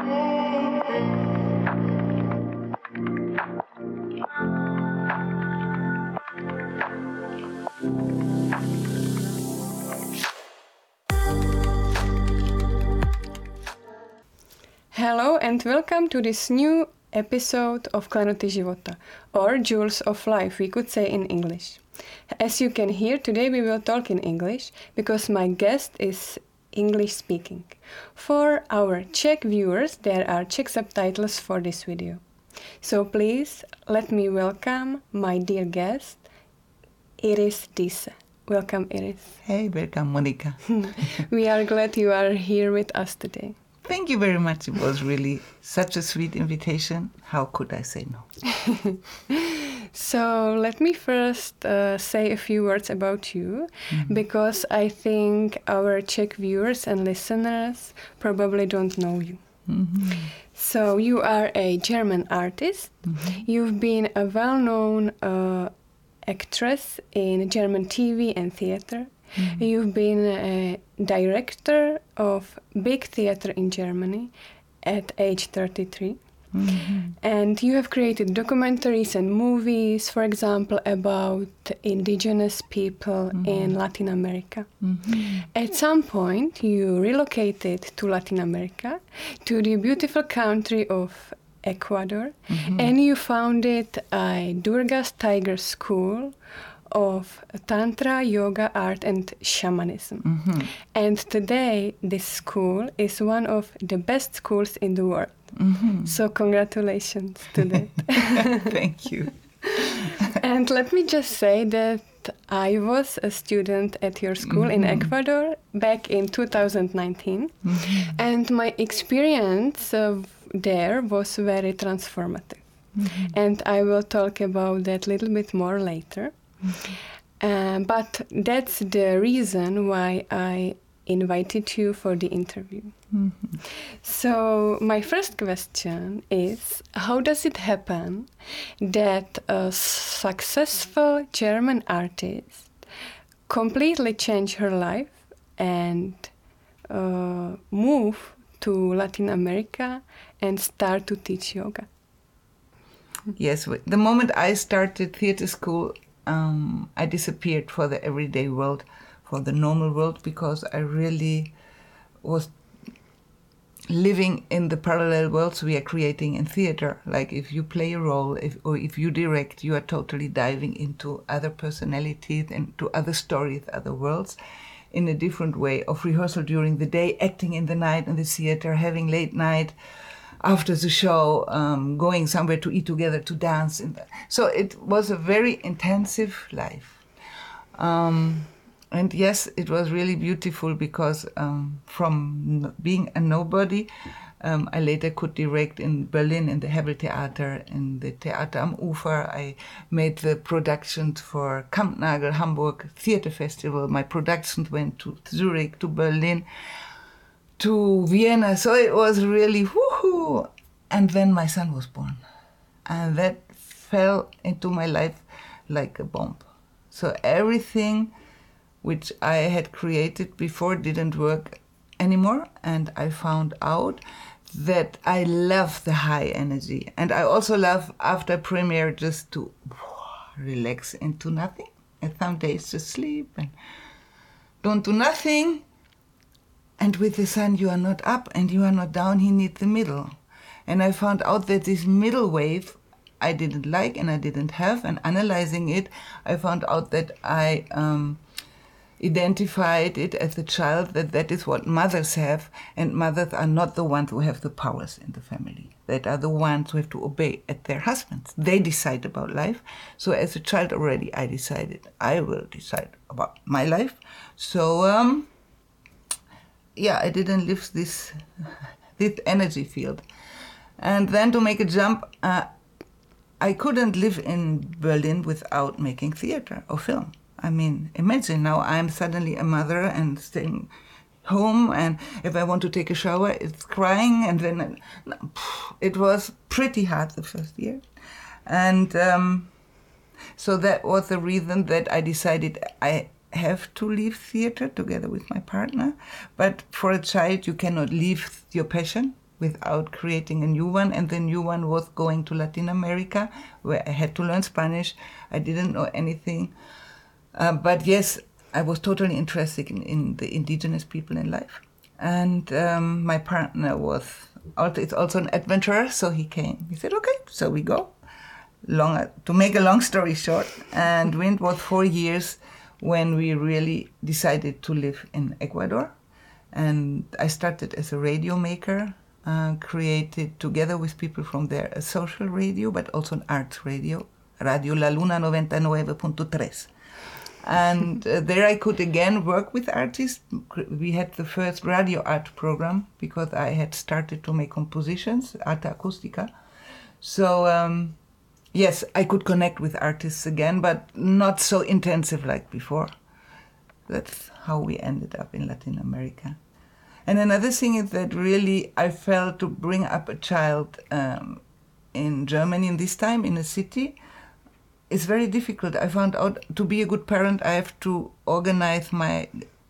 Hello and welcome to this new episode of Klenoty Života, or Jewels of Life, we could say in English. As you can hear, today we will talk in English, because my guest is English speaking. For our Czech viewers, there are Czech subtitles for this video. So please, let me welcome my dear guest, Iris Disa. Welcome, Iris. Hey, welcome, Monica. We are glad you are here with us today. Thank you very much. It was really such a sweet invitation. How could I say no? So let me first say a few words about you, because I think our Czech viewers and listeners probably don't know you. Mm-hmm. So you are a German artist. Mm-hmm. You've been a well-known actress in German TV and theater. Mm-hmm. You've been a director of big theater in Germany at age 33. Mm-hmm. And you have created documentaries and movies, for example, about indigenous people mm-hmm. in Latin America. Mm-hmm. At some point, you relocated to Latin America, to the beautiful country of Ecuador, mm-hmm. and you founded a Durga's Tiger School of Tantra, Yoga, Art and Shamanism. Mm-hmm. And today, this school is one of the best schools in the world. Mm-hmm. So congratulations to that. Thank you. And let me just say that I was a student at your school mm-hmm. in Ecuador back in 2019. Mm-hmm. And my experience there was very transformative. Mm-hmm. And I will talk about that a little bit more later. Mm-hmm. But that's the reason why I invited you for the interview. Mm-hmm. So my first question is, how does it happen that a successful German artist completely changed her life and moved to Latin America and started to teach yoga? Yes, the moment I started theater school, I disappeared for the everyday world, for the normal world, because I really was living in the parallel worlds we are creating in theater. Like if you play a role, if you direct, you are totally diving into other personalities and to other stories, other worlds, in a different way of rehearsal during the day, acting in the night in the theater, having late night after the show, going somewhere to eat together, to dance. So it was a very intensive life. And yes, it was really beautiful because from being a nobody, I later could direct in Berlin in the Hebel Theater, in the Theater am Ufer. I made the productions for Kampnagel Hamburg Theater Festival. My productions went to Zurich, to Berlin, to Vienna. So it was really woohoo. And then my son was born. And that fell into my life like a bomb. So everything which I had created before didn't work anymore. And I found out that I love the high energy. And I also love after premiere just to relax into nothing. And some days just sleep and don't do nothing. And with the sun, you are not up and you are not down. He needs the middle. And I found out that this middle wave I didn't like and I didn't have. And analyzing it, I found out that I identified it as a child, that is what mothers have. And mothers are not the ones who have the powers in the family. That are the ones who have to obey at their husbands. They decide about life. So as a child already, I decided I will decide about my life. So, yeah, I didn't live this energy field. And then to make a jump, I couldn't live in Berlin without making theater or film. I mean, imagine now I'm suddenly a mother and staying home, and if I want to take a shower, it's crying, and then it was pretty hard the first year. And so that was the reason that I decided I have to leave theater together with my partner. But for a child, you cannot leave your passion. without creating a new one. And the new one was going to Latin America, where I had to learn Spanish. I didn't know anything. But yes, I was totally interested in the indigenous people in life. And my partner is also an adventurer, so he came. He said, okay, so we go. To make a long story short, and it was 4 years when we really decided to live in Ecuador. And I started as a radio maker, created together with people from there a social radio, but also an arts radio, Radio La Luna 99.3. And there I could again work with artists. We had the first radio art program because I had started to make compositions, Arte Acústica. So yes, I could connect with artists again, but not so intensive like before. That's how we ended up in Latin America. And another thing is that really I felt to bring up a child in Germany in this time in a city. It's very difficult. I found out to be a good parent, I have to organize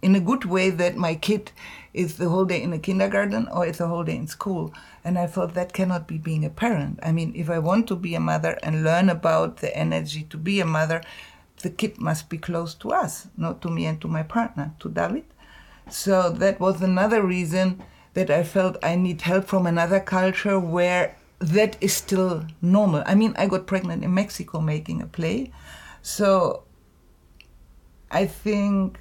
in a good way that my kid is the whole day in a kindergarten or is the whole day in school. And I thought that cannot be being a parent. I mean, if I want to be a mother and learn about the energy to be a mother, the kid must be close to us, not to me and to my partner, to David. So that was another reason that I felt I need help from another culture where that is still normal. I mean, I got pregnant in Mexico making a play. So I think,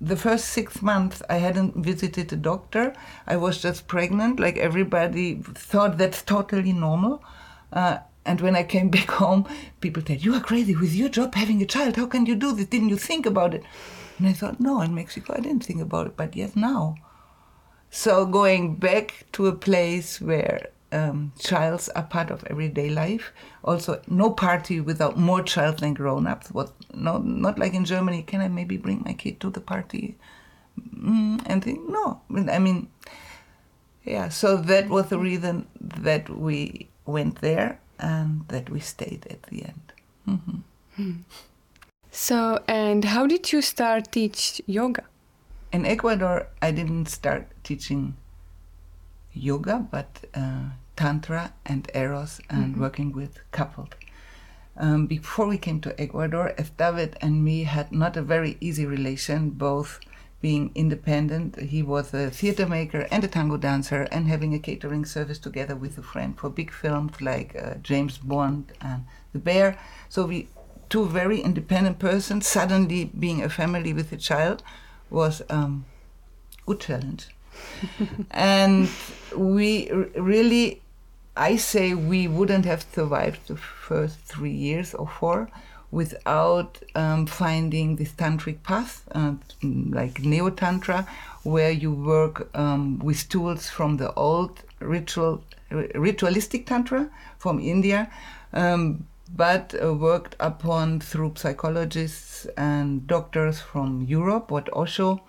the first 6 months I hadn't visited a doctor. I was just pregnant, like everybody thought that's totally normal. And when I came back home, people said, you are crazy with your job having a child. How can you do this? Didn't you think about it? And I thought, no, in Mexico I didn't think about it, but yes, now. So going back to a place where childs are part of everyday life. Also, no party without more child than grown-ups. Not like in Germany, can I maybe bring my kid to the party? And think, no. I mean, yeah, so that was the reason that we went there and that we stayed at the end. Mm-hmm. So, and how did you start teach yoga? In Ecuador, I didn't start teaching yoga, but Tantra and Eros and working with coupled. Before we came to Ecuador, David and me had not a very easy relation, both being independent. He was a theater maker and a tango dancer and having a catering service together with a friend for big films like James Bond and The Bear. So we, two very independent persons, suddenly being a family with a child was a good challenge. And we really, I say we wouldn't have survived the first 3 years or four without finding this tantric path, like Neo-Tantra, where you work with tools from the old ritualistic Tantra from India, but worked upon through psychologists and doctors from Europe, what Osho,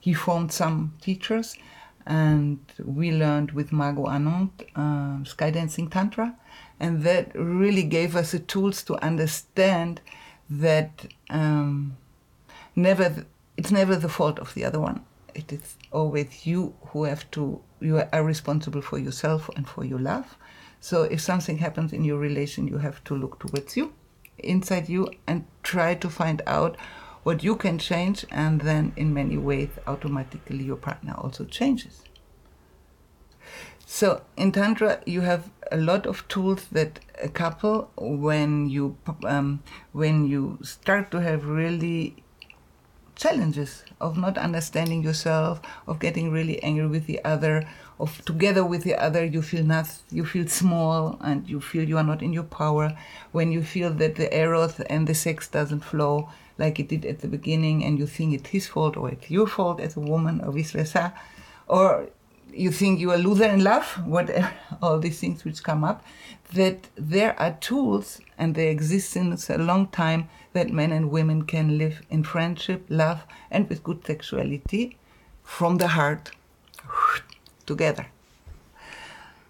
he formed some teachers, and we learned with Margot Anand, Skydancing Tantra, and that really gave us the tools to understand that it's never the fault of the other one. It is always you who you are responsible for yourself and for your love. So if something happens in your relation, you have to look towards you, inside you, and try to find out what you can change, and then in many ways, automatically your partner also changes. So in Tantra, you have a lot of tools that a couple, when you start to have really challenges of not understanding yourself, of getting really angry with the other, of together with the other, you feel small and you feel you are not in your power. When you feel that the eros and the sex doesn't flow, like it did at the beginning, and you think it's his fault or it's your fault as a woman, or vice versa, or you think you are a loser in love, whatever, all these things which come up, that there are tools, and they exist since a long time, that men and women can live in friendship, love, and with good sexuality from the heart together.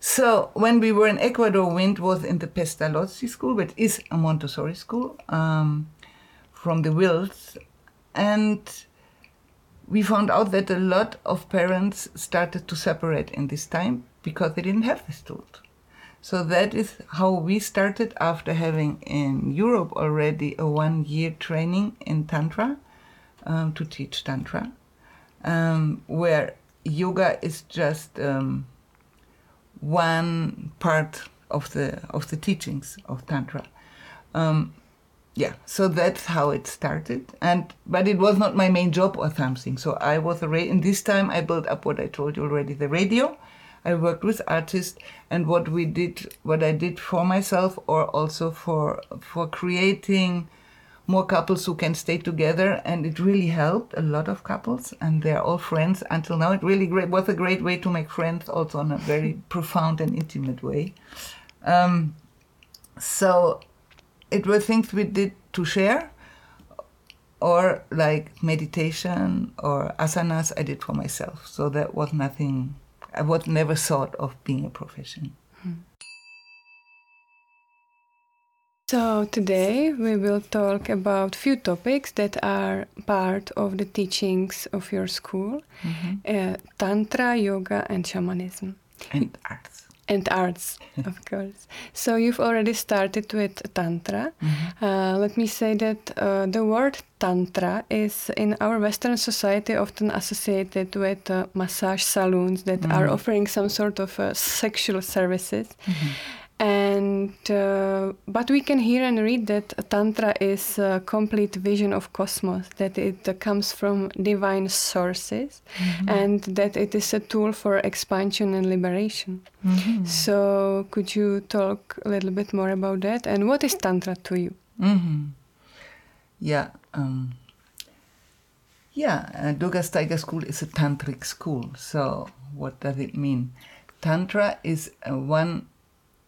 So when we were in Ecuador, Wind was in the Pestalozzi school, which is a Montessori school, from the Wills, and we found out that a lot of parents started to separate in this time because they didn't have this tool. So that is how we started after having in Europe already a 1-year training in Tantra, to teach Tantra, where yoga is just one part of the teachings of Tantra. So that's how it started. But it was not my main job or something. So I was in this time I built up what I told you already, the radio. I worked with artists, and what I did for myself, or also for creating more couples who can stay together, and it really helped a lot of couples, and they're all friends until now. It really was a great way to make friends, also in a very profound and intimate way. So it were things we did to share, or like meditation or asanas I did for myself. So that was nothing. I would never thought of being a profession. So today we will talk about few topics that are part of the teachings of your school, Tantra, Yoga and Shamanism. And arts. And arts, of course. So you've already started with Tantra. Let me say that the word Tantra is in our Western society often associated with massage salons that are offering some sort of sexual services. But we can hear and read that Tantra is a complete vision of cosmos, that it comes from divine sources, and that it is a tool for expansion and liberation. So could you talk a little bit more about that? And what is Tantra to you? Durga's Tiger School is a tantric school. So what does it mean? Tantra is one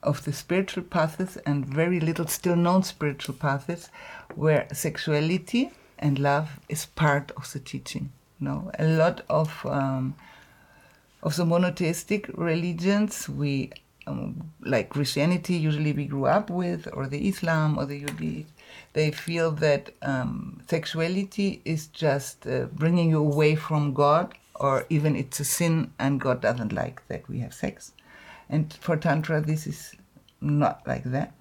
of the spiritual paths, and very little still known spiritual paths, where sexuality and love is part of the teaching. A lot of the monotheistic religions we like Christianity usually we grew up with, or the Islam or the Judaism, they feel that sexuality is just bringing you away from God, or even it's a sin and God doesn't like that we have sex. And for Tantra, this is not like that.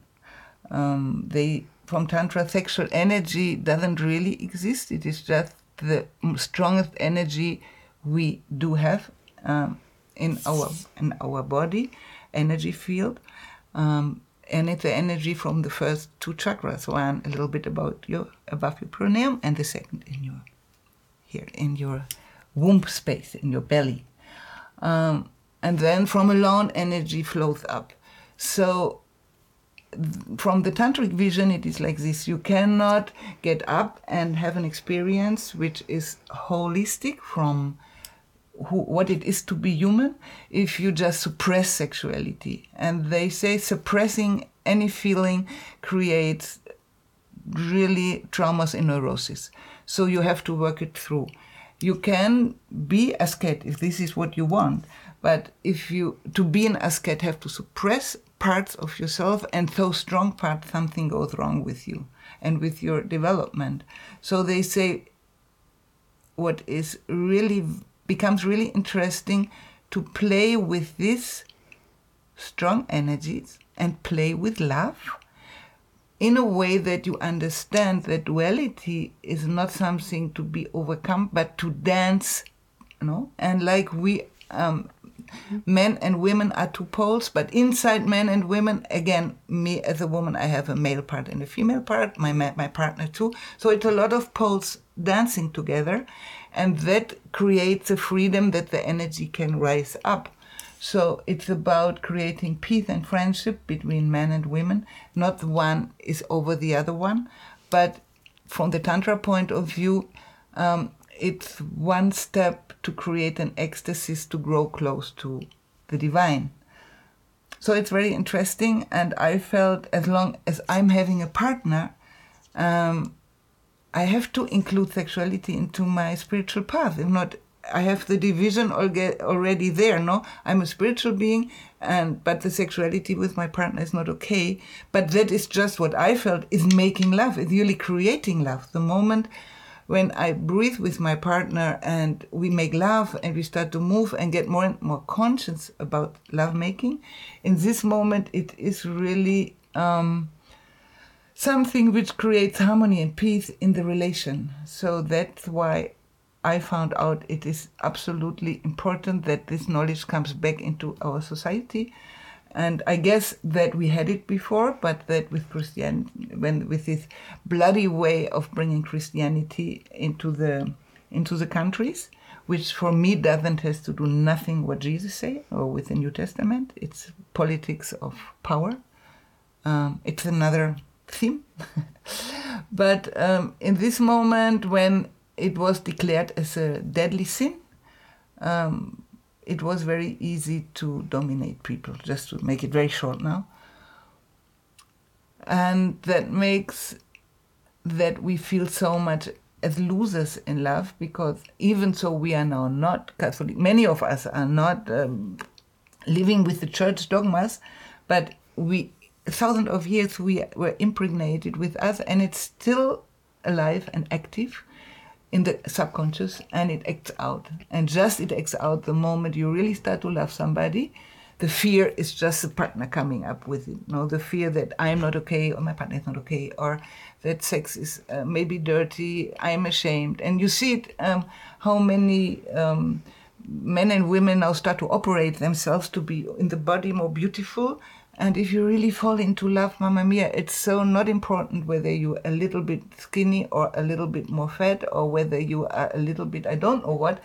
From Tantra, sexual energy doesn't really exist. It is just the strongest energy we do have in our body, energy field. And it's the energy from the first two chakras, one a little bit above your perineum, and the second in your womb space, in your belly. And then from alone, energy flows up. So from the tantric vision, it is like this. You cannot get up and have an experience which is holistic from what it is to be human if you just suppress sexuality. And they say suppressing any feeling creates really traumas and neuroses. So you have to work it through. You can be an ascet if this is what you want. But if you, to be an ascet, have to suppress parts of yourself, and those strong parts, something goes wrong with you and with your development. So they say what is really becomes really interesting to play with these strong energies and play with love in a way that you understand that duality is not something to be overcome, but to dance, and like we men and women are two poles, but inside men and women, again, me as a woman, I have a male part and a female part, my partner too. So it's a lot of poles dancing together, and that creates a freedom that the energy can rise up. So it's about creating peace and friendship between men and women. Not one is over the other one, but from the Tantra point of view, it's one step to create an ecstasy to grow close to the divine. So it's very interesting, and I felt as long as I'm having a partner, I have to include sexuality into my spiritual path. If not, I have the division already there, I'm a spiritual being, but the sexuality with my partner is not okay. But that is just what I felt is making love, is really creating love. The moment when I breathe with my partner and we make love and we start to move and get more and more conscious about lovemaking, in this moment it is really something which creates harmony and peace in the relation. So that's why I found out it is absolutely important that this knowledge comes back into our society. And I guess that we had it before, but that with Christianity, when with this bloody way of bringing Christianity into the countries, which for me doesn't has to do nothing what Jesus say or with the New Testament. It's politics of power. It's another theme. But in this moment when it was declared as a deadly sin, it was very easy to dominate people, just to make it very short now. And that makes that we feel so much as losers in love, because even so we are now not Catholic, many of us are not living with the church dogmas, but we, thousands of years we were impregnated with us, and it's still alive and active in the subconscious, and it acts out. And just it acts out the moment you really start to love somebody. The fear is just the partner coming up with it. No, the fear that I'm not okay, or my partner is not okay, or that sex is maybe dirty, I'm ashamed. And you see it, how many men and women now start to operate themselves to be in the body more beautiful. And if you really fall into love, mamma mia, it's so not important whether you're a little bit skinny or a little bit more fat, or whether you are a little bit, I don't know what.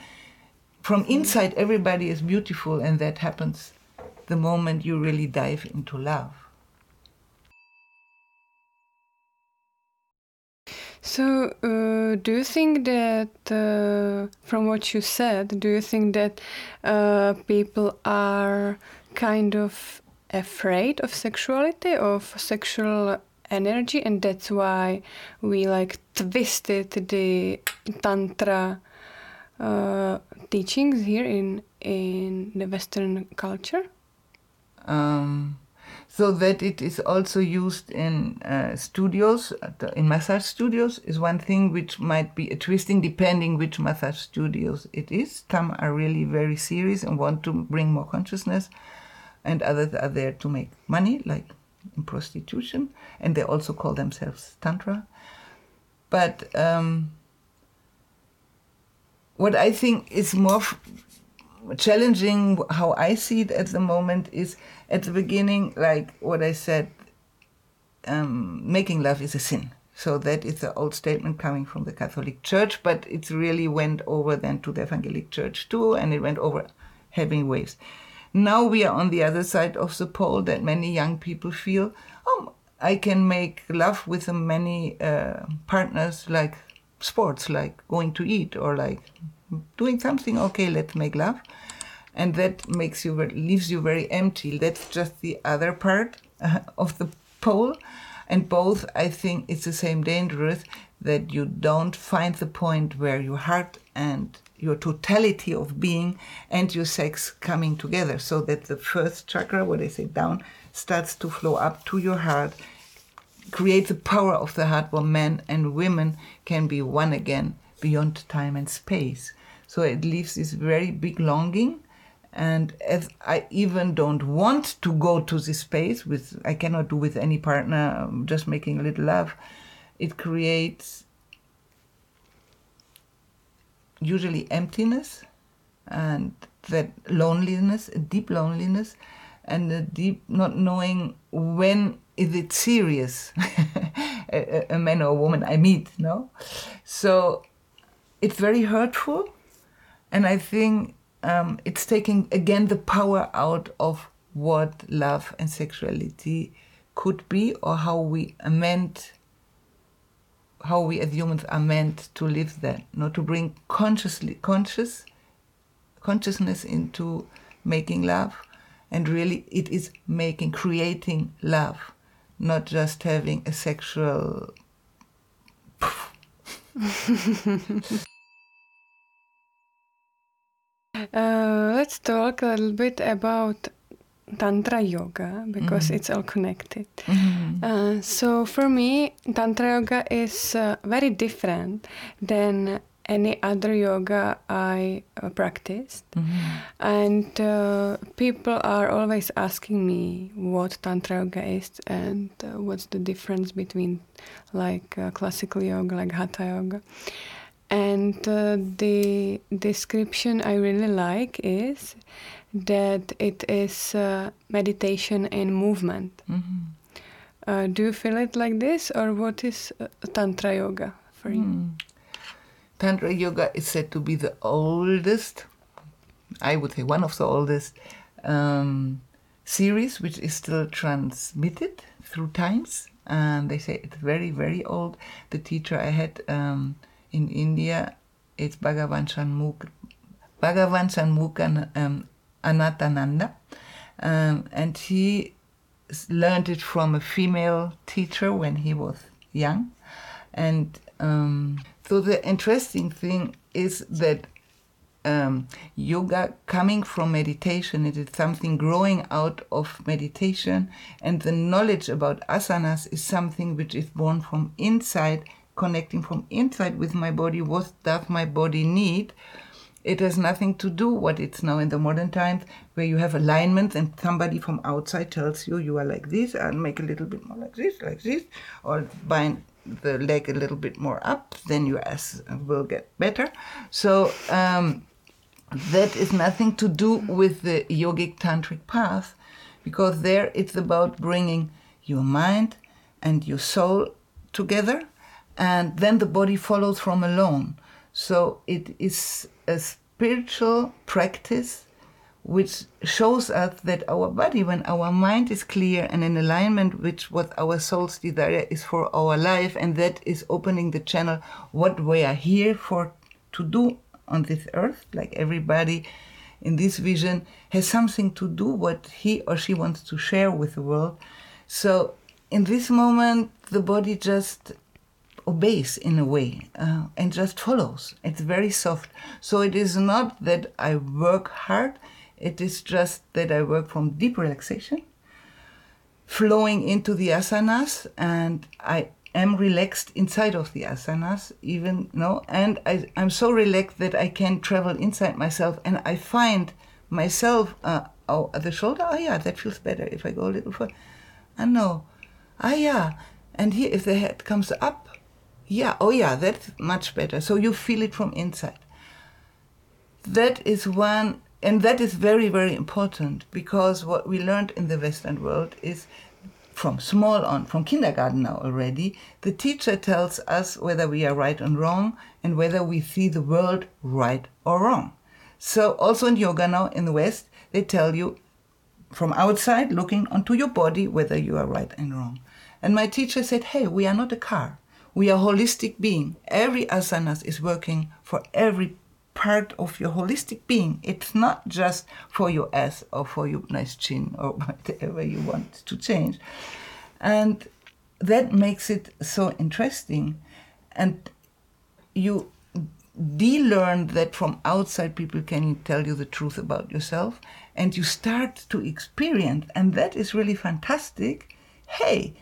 From inside, everybody is beautiful, and that happens the moment you really dive into love. So, do you think that, from what you said, do you think that people are kind of afraid of sexuality, of sexual energy, and that's why we like twisted the tantra teachings here in the Western culture? So that it is also used in studios, in massage studios, is one thing which might be a twisting depending which massage studios it is. Some are really very serious and want to bring more consciousness, and others are there to make money, like in prostitution, and they also call themselves Tantra. But what I think is more challenging, how I see it at the moment, is at the beginning, like what I said, making love is a sin. So that is the old statement coming from the Catholic Church, but it really went over then to the Evangelic Church too, and it went over heavy waves. Now we are on the other side of the pole, that many young people feel, oh, I can make love with many partners, like sports, like going to eat, or like doing something. Okay, let's make love. And that makes you, leaves you very empty. That's just the other part of the pole. And both, I think, it's the same dangerous, that you don't find the point where your heart and your totality of being and your sex coming together, so that the first chakra, what I say down, starts to flow up to your heart, create the power of the heart where men and women can be one again beyond time and space. So it leaves this very big longing. And as I even don't want to go to this space, with I cannot do with any partner, just making a little love, it creates usually emptiness, and that loneliness, a deep loneliness, and a deep not knowing when is it serious, a man or a woman I meet, no? So it's very hurtful, and I think it's taking again the power out of what love and sexuality could be, or how we as humans are meant to live that, you know, to bring consciousness into making love. And really it is creating love, not just having a sexual... Let's talk a little bit about Tantra yoga because it's all connected. So for me, Tantra yoga is very different than any other yoga I practiced. And people are always asking me what Tantra yoga is and what's the difference between like classical yoga, like Hatha yoga. And the description I really like is that it is meditation and movement. Do you feel it like this, or what is Tantra yoga for you? Tantra yoga is said to be the oldest, I would say one of the oldest series which is still transmitted through times. And they say it's very, very old. The teacher I had in India, it's Bhagavan Shanmukhan Anatananda, and he learned it from a female teacher when he was young. And so the interesting thing is that yoga coming from meditation, it is something growing out of meditation, and the knowledge about asanas is something which is born from inside, connecting from inside with my body. What does my body need? It has nothing to do what it's now in the modern times, where you have alignment and somebody from outside tells you, you are like this, and make a little bit more like this, or bind the leg a little bit more up, then your ass will get better. So that is nothing to do with the yogic tantric path, because there it's about bringing your mind and your soul together, and then the body follows from alone. So it is a spiritual practice which shows us that our body, when our mind is clear and in alignment with what our soul's desire is for our life, and that is opening the channel, what we are here for to do on this earth. Like everybody in this vision has something to do what he or she wants to share with the world. So in this moment, the body just obeys in a way and just follows. It's very soft. So it is not that I work hard. It is just that I work from deep relaxation, flowing into the asanas, and I am relaxed inside of the asanas, even no. And I'm so relaxed that I can travel inside myself, and I find myself, oh, the shoulder, oh yeah, that feels better if I go a little further. I know, oh yeah. And here, if the head comes up, yeah, oh yeah, that's much better. So you feel it from inside. That is one. And that is very, very important, because what we learned in the Western world is from small on, from kindergarten now already, the teacher tells us whether we are right and wrong and whether we see the world right or wrong. So also in yoga now in the West, they tell you from outside looking onto your body whether you are right and wrong. And my teacher said, hey, we are not a car. We are a holistic being. Every asana is working for every part of your holistic being. It's not just for your ass or for your nice chin or whatever you want to change. And that makes it so interesting. And you de-learn that from outside people can tell you the truth about yourself, and you start to experience, and that is really fantastic. Hey,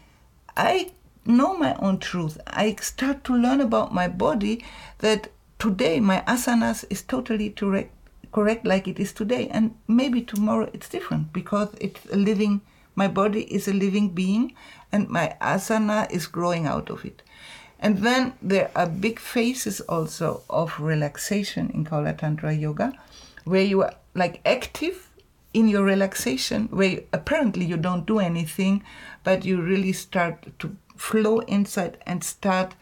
I know my own truth. I start to learn about my body, that today my asanas is totally correct like it is today, and maybe tomorrow it's different, because it's a living, my body is a living being, and my asana is growing out of it. And then there are big phases also of relaxation in Kaula Tantra Yoga, where you are like active in your relaxation, where you, apparently you don't do anything, but you really start to flow inside and start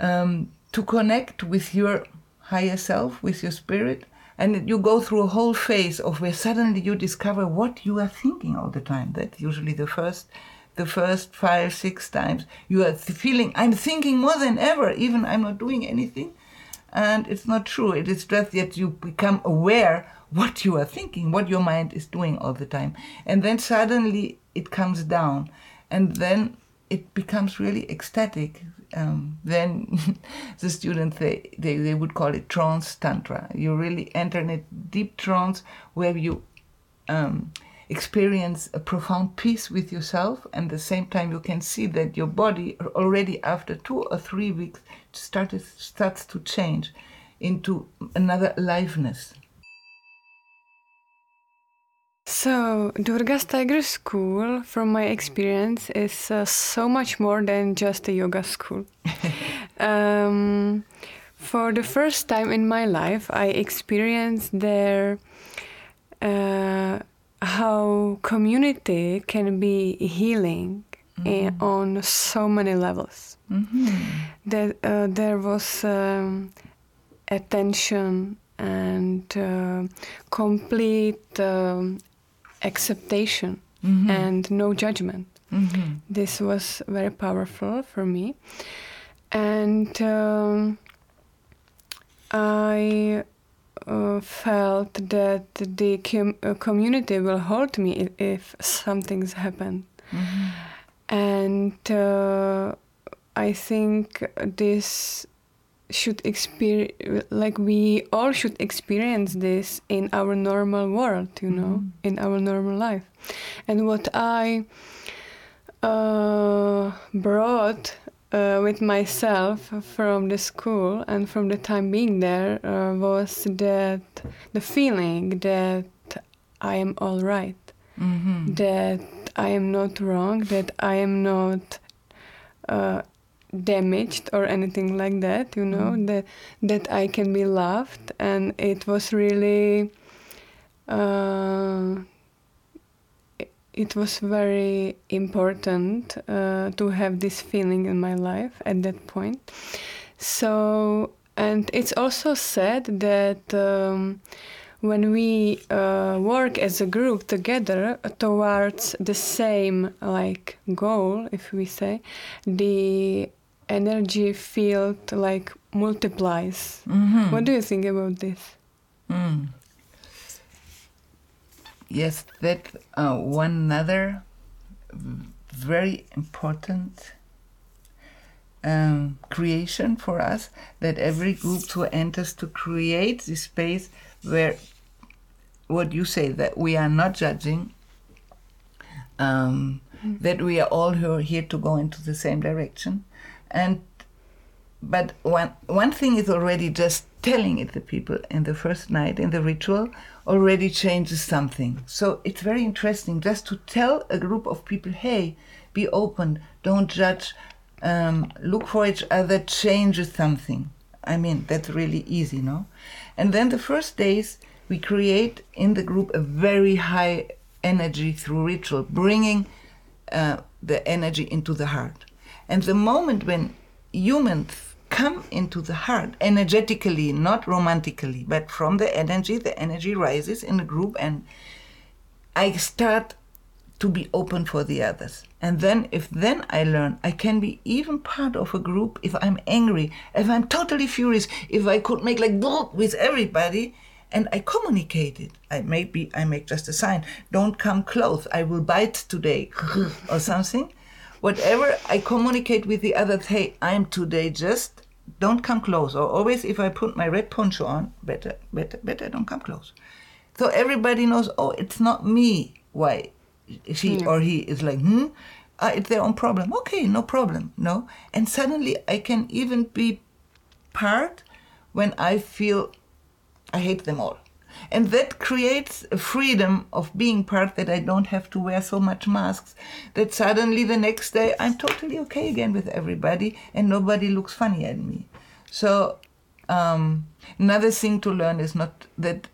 to connect with your higher self, with your spirit. And you go through a whole phase of where suddenly you discover what you are thinking all the time. That's usually the first 5-6 times. You are feeling, I'm thinking more than ever, even I'm not doing anything. And it's not true. It is just that you become aware what you are thinking, what your mind is doing all the time. And then suddenly it comes down. And then it becomes really ecstatic. Then the students, they would call it trance tantra. You really enter in a deep trance where you experience a profound peace with yourself, and at the same time you can see that your body already after 2 or 3 weeks starts to change into another aliveness. So, Durga's Tiger School, from my experience, is so much more than just a yoga school. For the first time in my life, I experienced there how community can be healing on so many levels. Mm-hmm. That there was attention and complete acceptation and no judgment. Mm-hmm. This was very powerful for me, and I felt that the community will hold me if something's happened. Mm-hmm. And I think this should experience, like we all should experience this in our normal world, you know, in our normal life. And what I brought with myself from the school and from the time being there was that the feeling that I am all right, that I am not wrong, that I am not damaged or anything like that, you know, that I can be loved. And it was really it was very important to have this feeling in my life at that point. So, and it's also said that when we work as a group together towards the same, like, goal, if we say, the energy field, like, multiplies. Mm-hmm. What do you think about this? Mm. Yes, that one other very important creation for us, that every group who enters to create this space where, what you say, that we are not judging, that we are all here to go into the same direction. And but one thing is already just telling it to people in the first night, in the ritual, already changes something. So it's very interesting just to tell a group of people, hey, be open, don't judge, look for each other, changes something. I mean, that's really easy, no? And then the first days, we create in the group a very high energy through ritual, bringing the energy into the heart. And the moment when humans come into the heart energetically, not romantically, but from the energy rises in a group, and I start to be open for the others. And then if I learn, I can be even part of a group if I'm angry, if I'm totally furious, if I could make like with everybody, and I communicate it. I make just a sign, don't come close, I will bite today or something. Whatever I communicate with the others, hey, I'm today just don't come close. Or always if I put my red poncho on, better don't come close. So everybody knows, oh, it's not me why she or he is like, it's their own problem. Okay, no problem, no. And suddenly I can even be part when I feel I hate them all. And that creates a freedom of being part, that I don't have to wear so much masks, that suddenly the next day I'm totally okay again with everybody and nobody looks funny at me. So another thing to learn is not that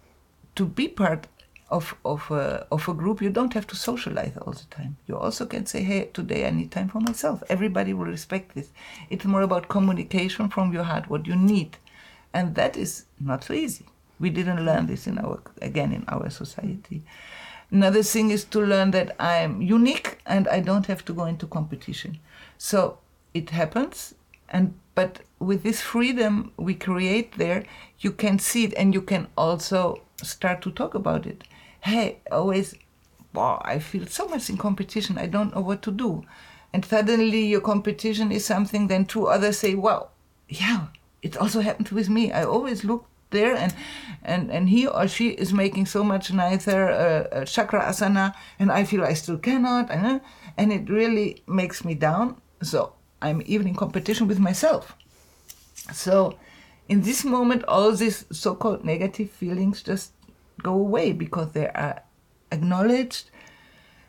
to be part of a group, you don't have to socialize all the time. You also can say, hey, today I need time for myself. Everybody will respect this. It's more about communication from your heart, what you need. And that is not so easy. We didn't learn this in our society. Another thing is to learn that I'm unique and I don't have to go into competition. So it happens, but with this freedom we create there, you can see it and you can also start to talk about it. Hey, always, wow, I feel so much in competition, I don't know what to do. And suddenly your competition is something, then two others say, wow, yeah, it also happens with me. I always look there, and he or she is making so much nicer chakra asana, and I feel I still cannot, and it really makes me down. So I'm even in competition with myself. So in this moment, all these so-called negative feelings just go away because they are acknowledged,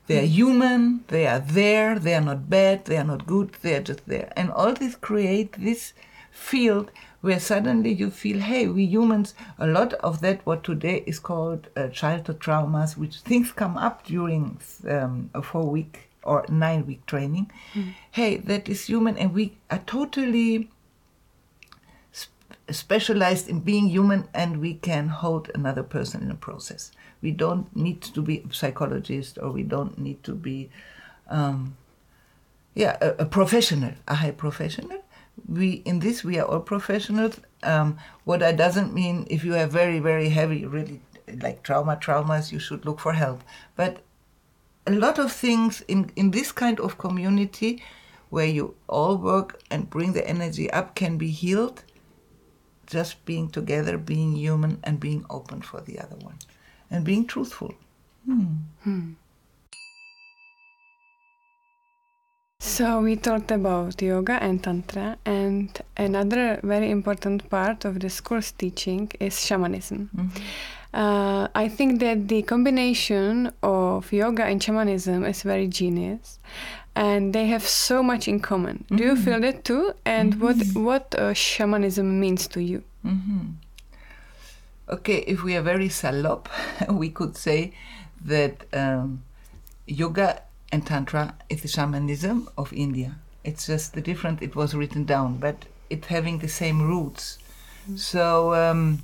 they are human, they are there, they are not bad, they are not good, they are just there. And all this creates this field where suddenly you feel, hey, we humans, a lot of that what today is called childhood traumas, which things come up during a 4-week or 9-week training. Mm. Hey, that is human, and we are totally specialized in being human, and we can hold another person in the process. We don't need to be a psychologist, or we don't need to be a professional, a high professional. We are all professionals. What that doesn't mean, if you have very, very heavy, really like traumas, you should look for help. But a lot of things in this kind of community where you all work and bring the energy up can be healed. Just being together, being human, and being open for the other one. And being truthful. So we talked about yoga and tantra, and another very important part of the school's teaching is shamanism. Mm-hmm. I think that the combination of yoga and shamanism is very genius, and they have so much in common. Mm-hmm. Do you feel that too? And mm-hmm. what shamanism means to you? Mm-hmm. Okay, if we are very salop, we could say that yoga and tantra is the shamanism of India. It's just the different. It was written down, but it's having the same roots. Mm-hmm. So.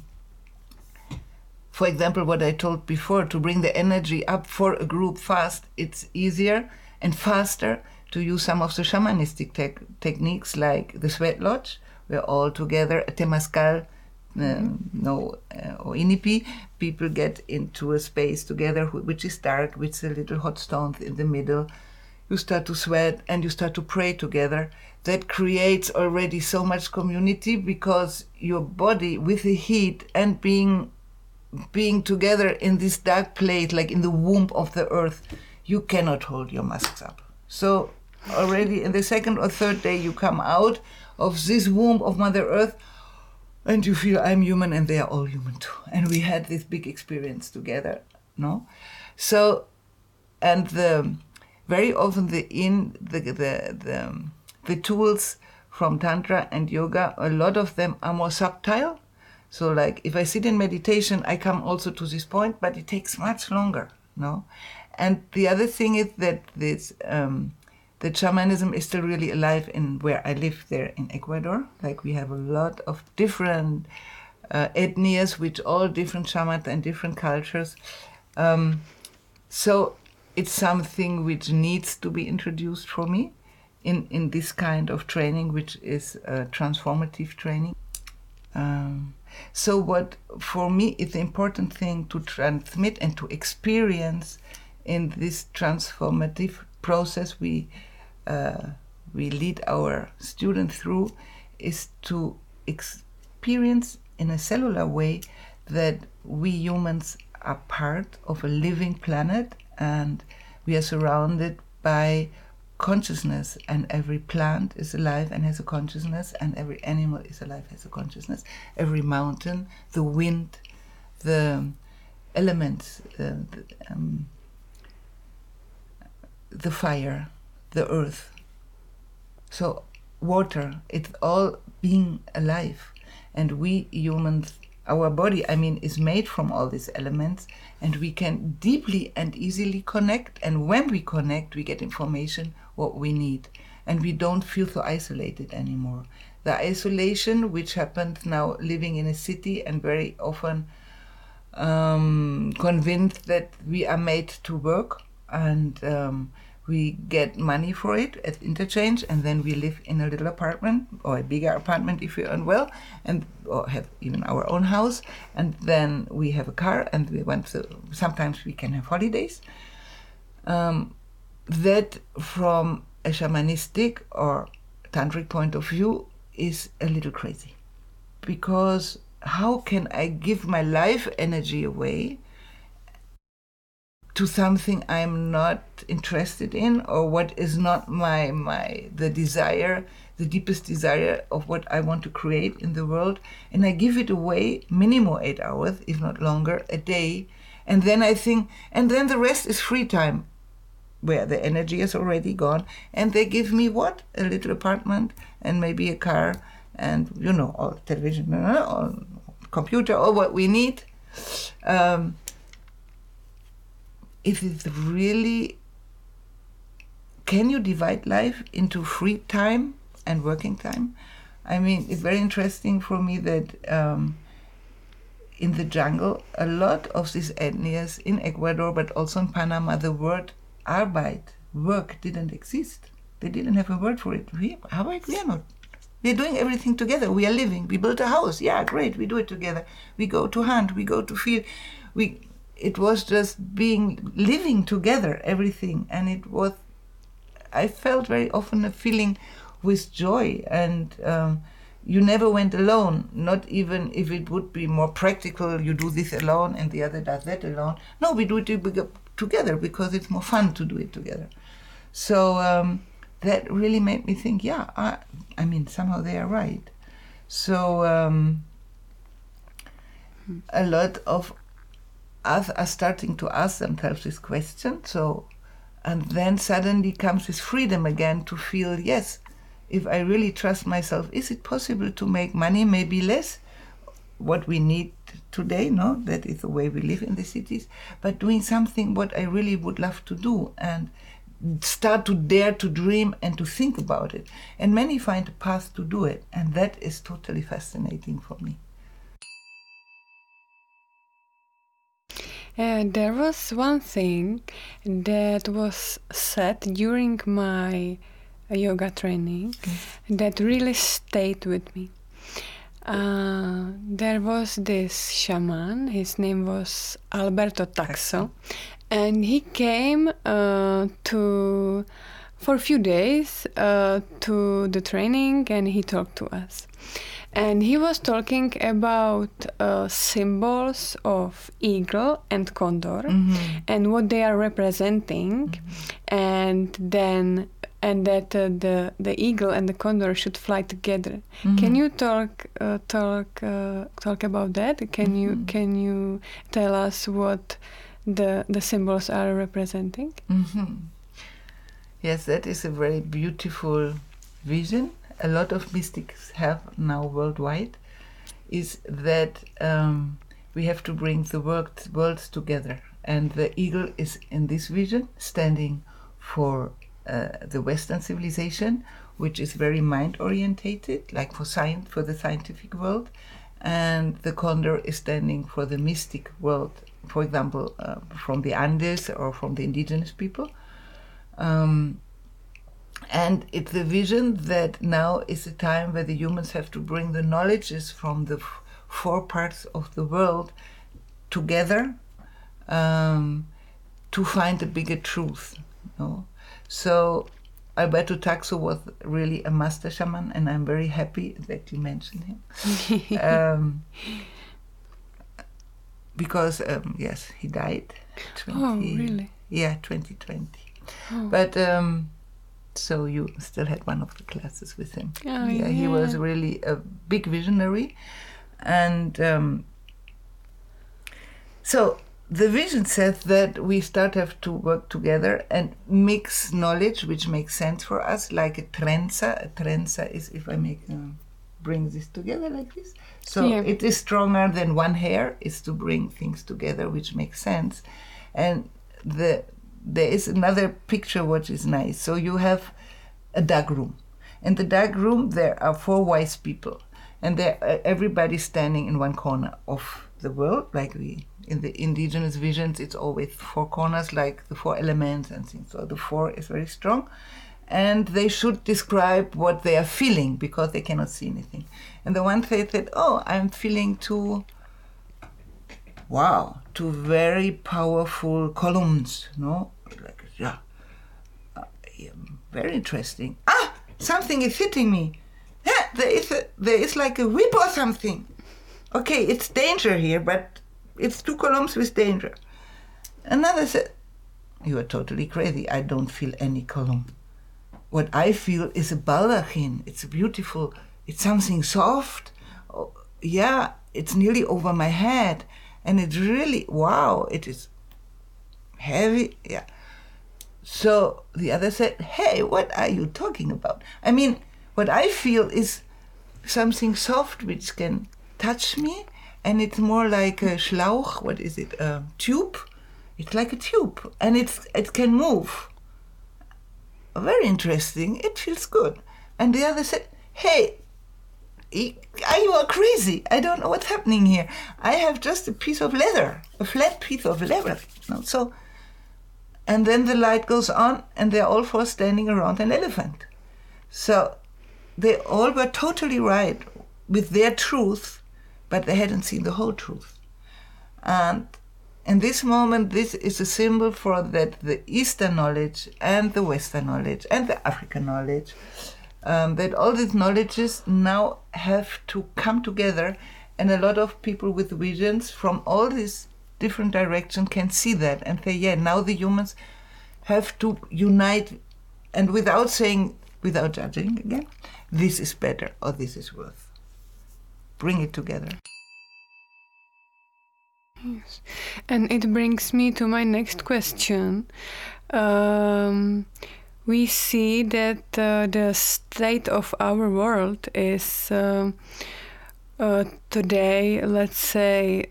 For example, what I told before, to bring the energy up for a group fast, it's easier and faster to use some of the shamanistic techniques like the sweat lodge. We're all together at Temazcal or Inipi. People get into a space together, which is dark, with a little hot stone in the middle. You start to sweat and you start to pray together. That creates already so much community because your body with the heat and being together in this dark place, like in the womb of the earth, you cannot hold your masks up. So already in the second or third day, you come out of this womb of Mother Earth and you feel I'm human and they are all human too. And we had this big experience together, no? So, and very often the tools from Tantra and Yoga, a lot of them are more subtle. So like if I sit in meditation, I come also to this point, but it takes much longer, no? And the other thing is that this that shamanism is still really alive in where I live there in Ecuador. Like we have a lot of different etnias with all different shamans and different cultures. So it's something which needs to be introduced for me in this kind of training, which is transformative training. So what for me is the important thing to transmit and to experience in this transformative process we lead our students through is to experience in a cellular way that we humans are part of a living planet and we are surrounded by consciousness, and every plant is alive and has a consciousness, and every animal is alive, has a consciousness, every mountain, the wind, the elements, the fire, the earth, so water, it's all being alive. And we humans, our body, is made from all these elements, and we can deeply and easily connect. And when we connect, we get information what we need. And we don't feel so isolated anymore. The isolation which happens now living in a city and very often convinced that we are made to work and we get money for it at interchange, and then we live in a little apartment or a bigger apartment if we earn well, and or have even our own house, and then we have a car, and we want to, sometimes we can have holidays. That from a shamanistic or tantric point of view is a little crazy, because how can I give my life energy away to something I'm not interested in, or what is not the desire, the deepest desire of what I want to create in the world. And I give it away minimum 8 hours, if not longer, a day. And then I think, and then the rest is free time, where the energy is already gone. And they give me what? A little apartment and maybe a car and, you know, or television or computer or what we need. If it's really, can you divide life into free time and working time? I mean, it's very interesting for me that in the jungle, a lot of these etnias in Ecuador, but also in Panama, the word Arbeit, work, didn't exist. They didn't have a word for it. We are not. We're doing everything together. We are living. We built a house. Yeah, great. We do it together. We go to hunt. We go to field. It was just living together, everything. And it was, I felt very often a feeling with joy. And you never went alone, not even if it would be more practical, you do this alone and the other does that alone. No, we do it together because it's more fun to do it together. So that really made me think, yeah, I mean, somehow they are right. So a lot of us are starting to ask themselves this question. So, and then suddenly comes this freedom again to feel, yes, if I really trust myself, is it possible to make money, maybe less? What we need today, no? That is the way we live in the cities. But doing something what I really would love to do and start to dare to dream and to think about it. And many find a path to do it. And that is totally fascinating for me. There was one thing that was said during my yoga training that really stayed with me. There was this shaman, his name was Alberto Taxo, and he came for a few days to the training, and he talked to us. And he was talking about symbols of eagle and condor, and what they are representing, and that the eagle and the condor should fly together. Can you talk about that? Can you tell us what the symbols are representing? Yes, that is a very beautiful vision. A lot of mystics have now worldwide, is that we have to bring the worlds together. And the eagle is, in this vision, standing for the Western civilization, which is very mind-orientated, like for science, for the scientific world. And the condor is standing for the mystic world, for example, from the Andes or from the indigenous people. And it's a vision that now is a time where the humans have to bring the knowledges from the four parts of the world together to find a bigger truth. You know? So Alberto Taxo was really a master shaman, and I'm very happy that you mentioned him. Because, yes, he died. 2020. Oh. But... so you still had one of the classes with him. Yeah, he was really a big visionary. And so the vision says that we have to work together and mix knowledge, which makes sense for us, like a trenza. A trenza is, if I make bring this together like this. So it is stronger than one hair, is to bring things together, which makes sense. And there is another picture which is nice. So you have a dark room. In the dark room, there are four wise people. And everybody's standing in one corner of the world. Like in the indigenous visions, it's always four corners, like the four elements and things. So the four is very strong. And they should describe what they are feeling, because they cannot see anything. And the one said that, I'm feeling two very powerful columns, no? Like, very interesting. Something is hitting me. Yeah, there is like a whip or something. okay, it's danger here, but it's two columns with danger. Another said, you are totally crazy. I don't feel any column. What I feel is a baldachin. It's beautiful. It's something soft. Oh, yeah, it's nearly over my head. And it's really, wow, it is heavy. Yeah. So the other said, hey, what are you talking about? I mean, what I feel is something soft which can touch me. And it's more like a schlauch, what is it, a tube? It's like a tube. And it can move. Very interesting. It feels good. And the other said, hey, you are crazy. I don't know what's happening here. I have just a piece of leather, a flat piece of leather. So, and then the light goes on, and they're all four standing around an elephant. So they all were totally right with their truth, but they hadn't seen the whole truth. And in this moment, this is a symbol for that the Eastern knowledge and the Western knowledge and the African knowledge, that all these knowledges now have to come together, and a lot of people with visions from all these different directions can see that and say, yeah, now the humans have to unite, and without saying, without judging again, this is better or this is worse. Bring it together. Yes. And it brings me to my next question. We see that the state of our world is today, let's say,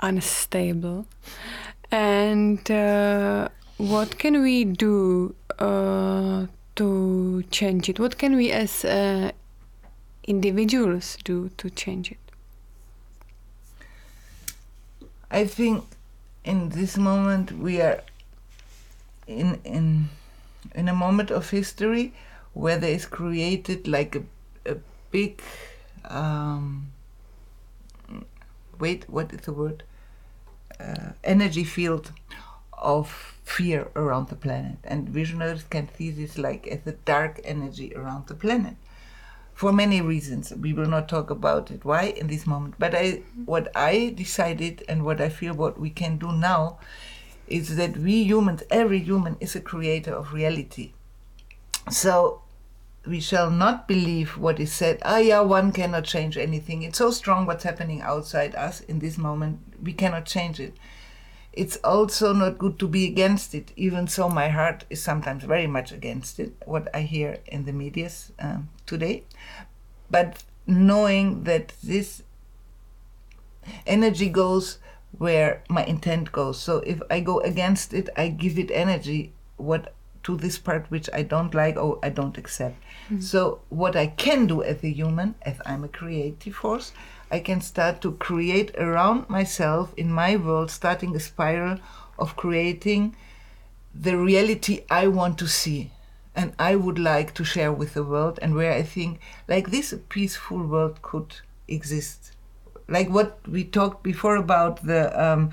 unstable. And what can we do to change it? What can we as individuals do to change it? I think in this moment we are in a moment of history where there is created like a big, energy field of fear around the planet. And visionaries can see this like as a dark energy around the planet. For many reasons, we will not talk about it, why in this moment. But what I decided and what I feel what we can do now is that we humans, every human is a creator of reality. So we shall not believe what is said, one cannot change anything. It's so strong what's happening outside us in this moment, we cannot change it. It's also not good to be against it, even so my heart is sometimes very much against it, what I hear in the media today. But knowing that this energy goes where my intent goes. So if I go against it, I give it energy to this part which I don't like or I don't accept. Mm-hmm. So what I can do as a human, as I'm a creative force, I can start to create around myself, in my world, starting a spiral of creating the reality I want to see and I would like to share with the world, and where I think like this peaceful world could exist. Like what we talked before about the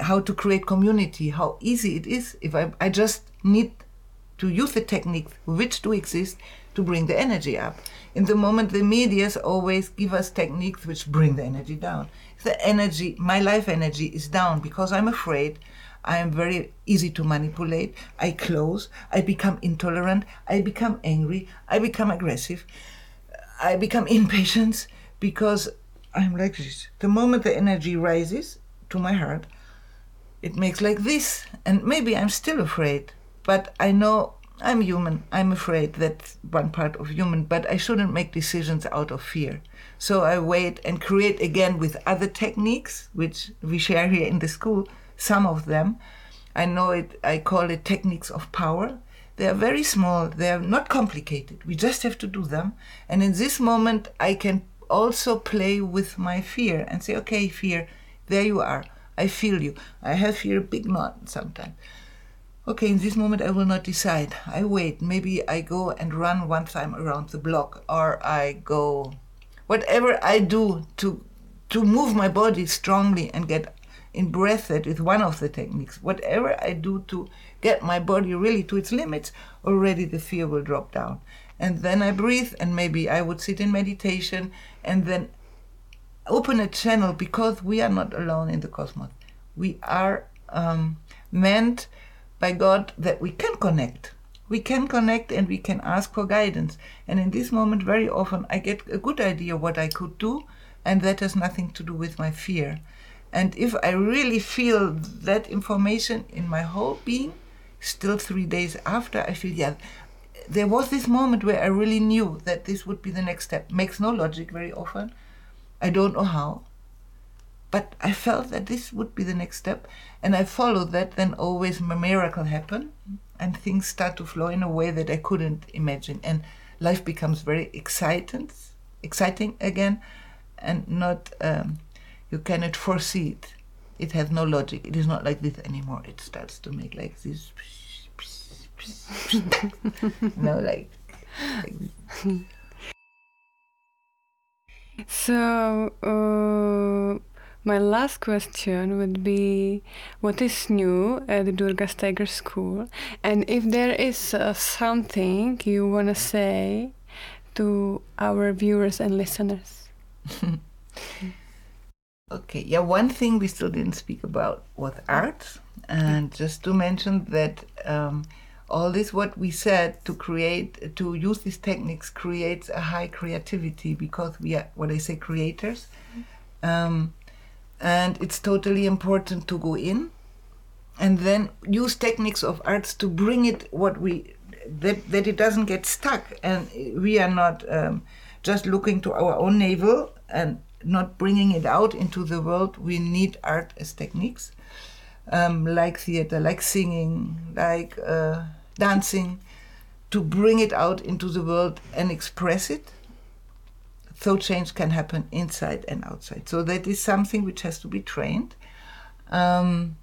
how to create community, how easy it is if I just need to use the techniques which do exist to bring the energy up. In the moment, the medias always give us techniques which bring the energy down. The energy, my life energy is down because I'm afraid, I am very easy to manipulate, I close, I become intolerant, I become angry, I become aggressive, I become impatient because I'm like this. The moment the energy rises to my heart, it makes like this, and maybe I'm still afraid, but I know I'm human, I'm afraid, that's one part of human, but I shouldn't make decisions out of fear. So I wait and create again with other techniques, which we share here in the school, some of them. I call it techniques of power. They are very small, they are not complicated, we just have to do them. And in this moment, I can also play with my fear and say, okay, fear, there you are, I feel you. I have fear, big knot sometimes. Okay, in this moment I will not decide. I wait, maybe I go and run one time around the block, or I go, whatever I do to move my body strongly and get in breath, that is one of the techniques. Whatever I do to get my body really to its limits, already the fear will drop down. And then I breathe, and maybe I would sit in meditation, and then open a channel, because we are not alone in the cosmos. We are meant by God that we can connect. We can connect and we can ask for guidance. And in this moment, very often, I get a good idea what I could do, and that has nothing to do with my fear. And if I really feel that information in my whole being, still 3 days after, I feel, yeah, there was this moment where I really knew that this would be the next step. Makes no logic very often. I don't know how. But I felt that this would be the next step, and I followed that. Then always my miracle happened, and things start to flow in a way that I couldn't imagine. And life becomes very exciting again, and not you cannot foresee it. It has no logic. It is not like this anymore. It starts to make like this, no, like this. So. My last question would be, what is new at the Durga's Tiger School? And if there is something you want to say to our viewers and listeners. Okay, yeah, one thing we still didn't speak about was art. And just to mention that all this, what we said, to use these techniques creates a high creativity, because we are, what I say, creators. And it's totally important to go in and then use techniques of arts to bring it that it doesn't get stuck, and we are not just looking to our own navel and not bringing it out into the world. We need art as techniques, like theater, like singing, like dancing, to bring it out into the world and express it. So change can happen inside and outside. So that is something which has to be trained. And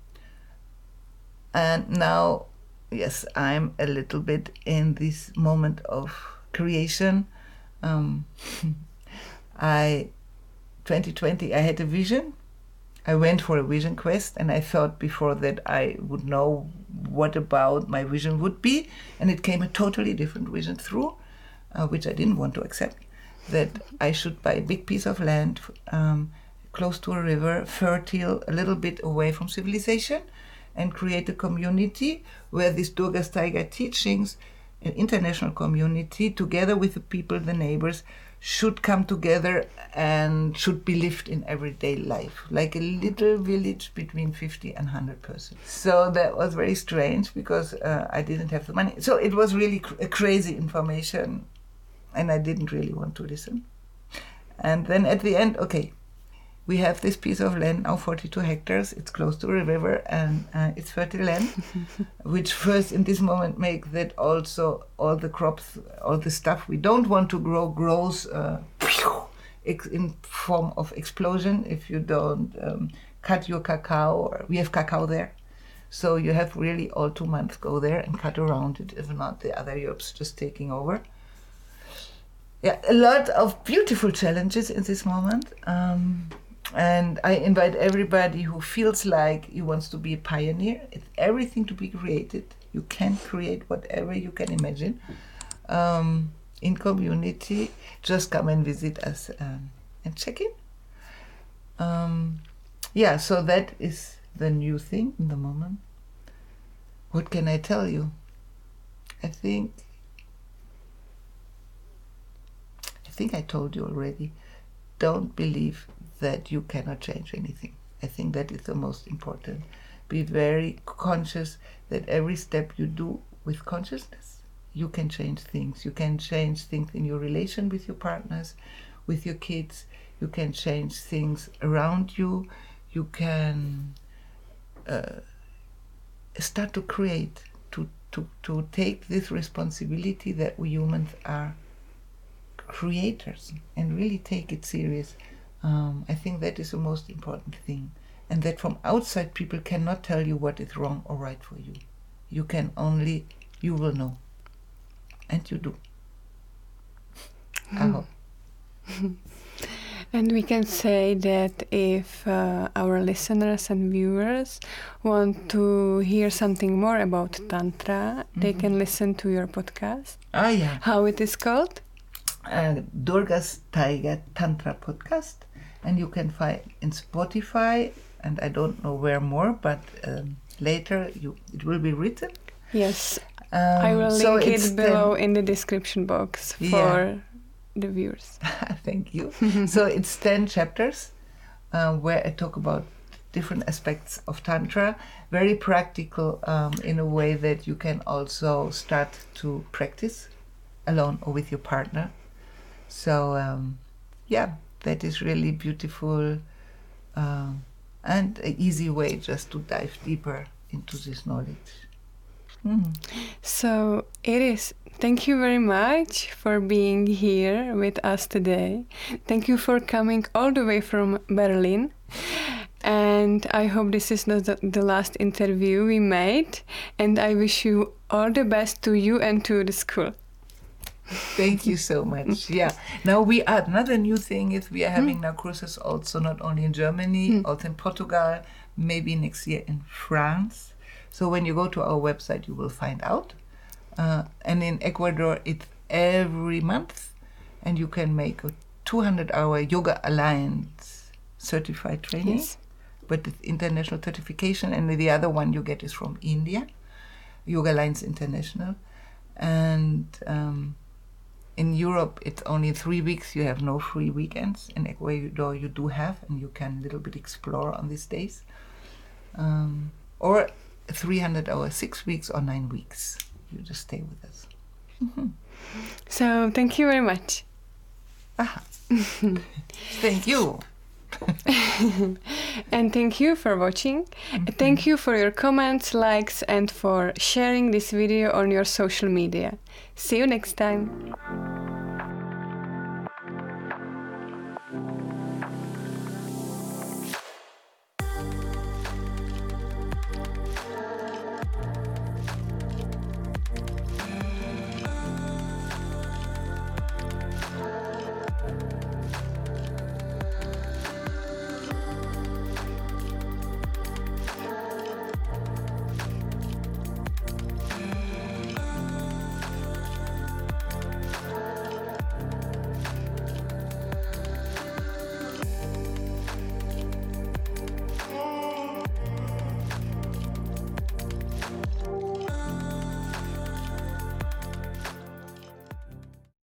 now, yes, I'm a little bit in this moment of creation. 2020, I had a vision. I went for a vision quest, and I thought before that I would know what about my vision would be. And it came a totally different vision through, which I didn't want to accept. That I should buy a big piece of land close to a river, fertile, a little bit away from civilization, and create a community where these Durga's Tiger teachings, an international community, together with the people, the neighbors, should come together and should be lived in everyday life, like a little village between 50 and 100 persons. So that was very strange, because I didn't have the money. So it was really crazy information, and I didn't really want to listen. And then at the end, okay, we have this piece of land now, 42 hectares, it's close to a river, and it's fertile land, which first in this moment makes that also all the crops, all the stuff we don't want to grow, grows in form of explosion if you don't cut your cacao, or we have cacao there. So you have really all 2 months go there and cut around it, if not the other Europe's just taking over. Yeah, a lot of beautiful challenges in this moment. And I invite everybody who feels like he wants to be a pioneer. It's everything to be created. You can create whatever you can imagine. In community, just come and visit us and check in. Yeah, so that is the new thing in the moment. What can I tell you? I think I told you already, don't believe that you cannot change anything. I think that is the most important. Be very conscious that every step you do with consciousness, you can change things. You can change things in your relation with your partners, with your kids. You can change things around you. You can start to create, to take this responsibility that we humans are creators, and really take it serious. I think that is the most important thing, and that from outside people cannot tell you what is wrong or right for you. You can only, you will know, and you do. I hope. And we can say that if our listeners and viewers want to hear something more about Tantra, they can listen to your podcast. Ah, yeah. How it is called? Durga's Tiger Tantra podcast, and you can find in Spotify, and I don't know where more, but later it will be written. Yes, I will link it below in the description box for the viewers. Thank you. So it's 10 chapters where I talk about different aspects of Tantra, very practical in a way that you can also start to practice alone or with your partner. So that is really beautiful and an easy way just to dive deeper into this knowledge. Mm. So Iris, thank you very much for being here with us today. Thank you for coming all the way from Berlin. And I hope this is not the last interview we made. And I wish you all the best to you and to the school. Thank you so much. Yeah. Now we are, another new thing is we are having now courses also not only in Germany, also in Portugal, maybe next year in France. So when you go to our website, you will find out. And in Ecuador, it's every month. And you can make a 200-hour Yoga Alliance certified training. Yes. But it's international certification. And the other one you get is from India, Yoga Alliance International. And in Europe, it's only 3 weeks. You have no free weekends. In Ecuador, you do have, and you can a little bit explore on these days. Or 300 hours, 6 weeks or 9 weeks. You just stay with us. Mm-hmm. So thank you very much. Thank you. And thank you for watching. Thank you for your comments, likes, and for sharing this video on your social media. See you next time.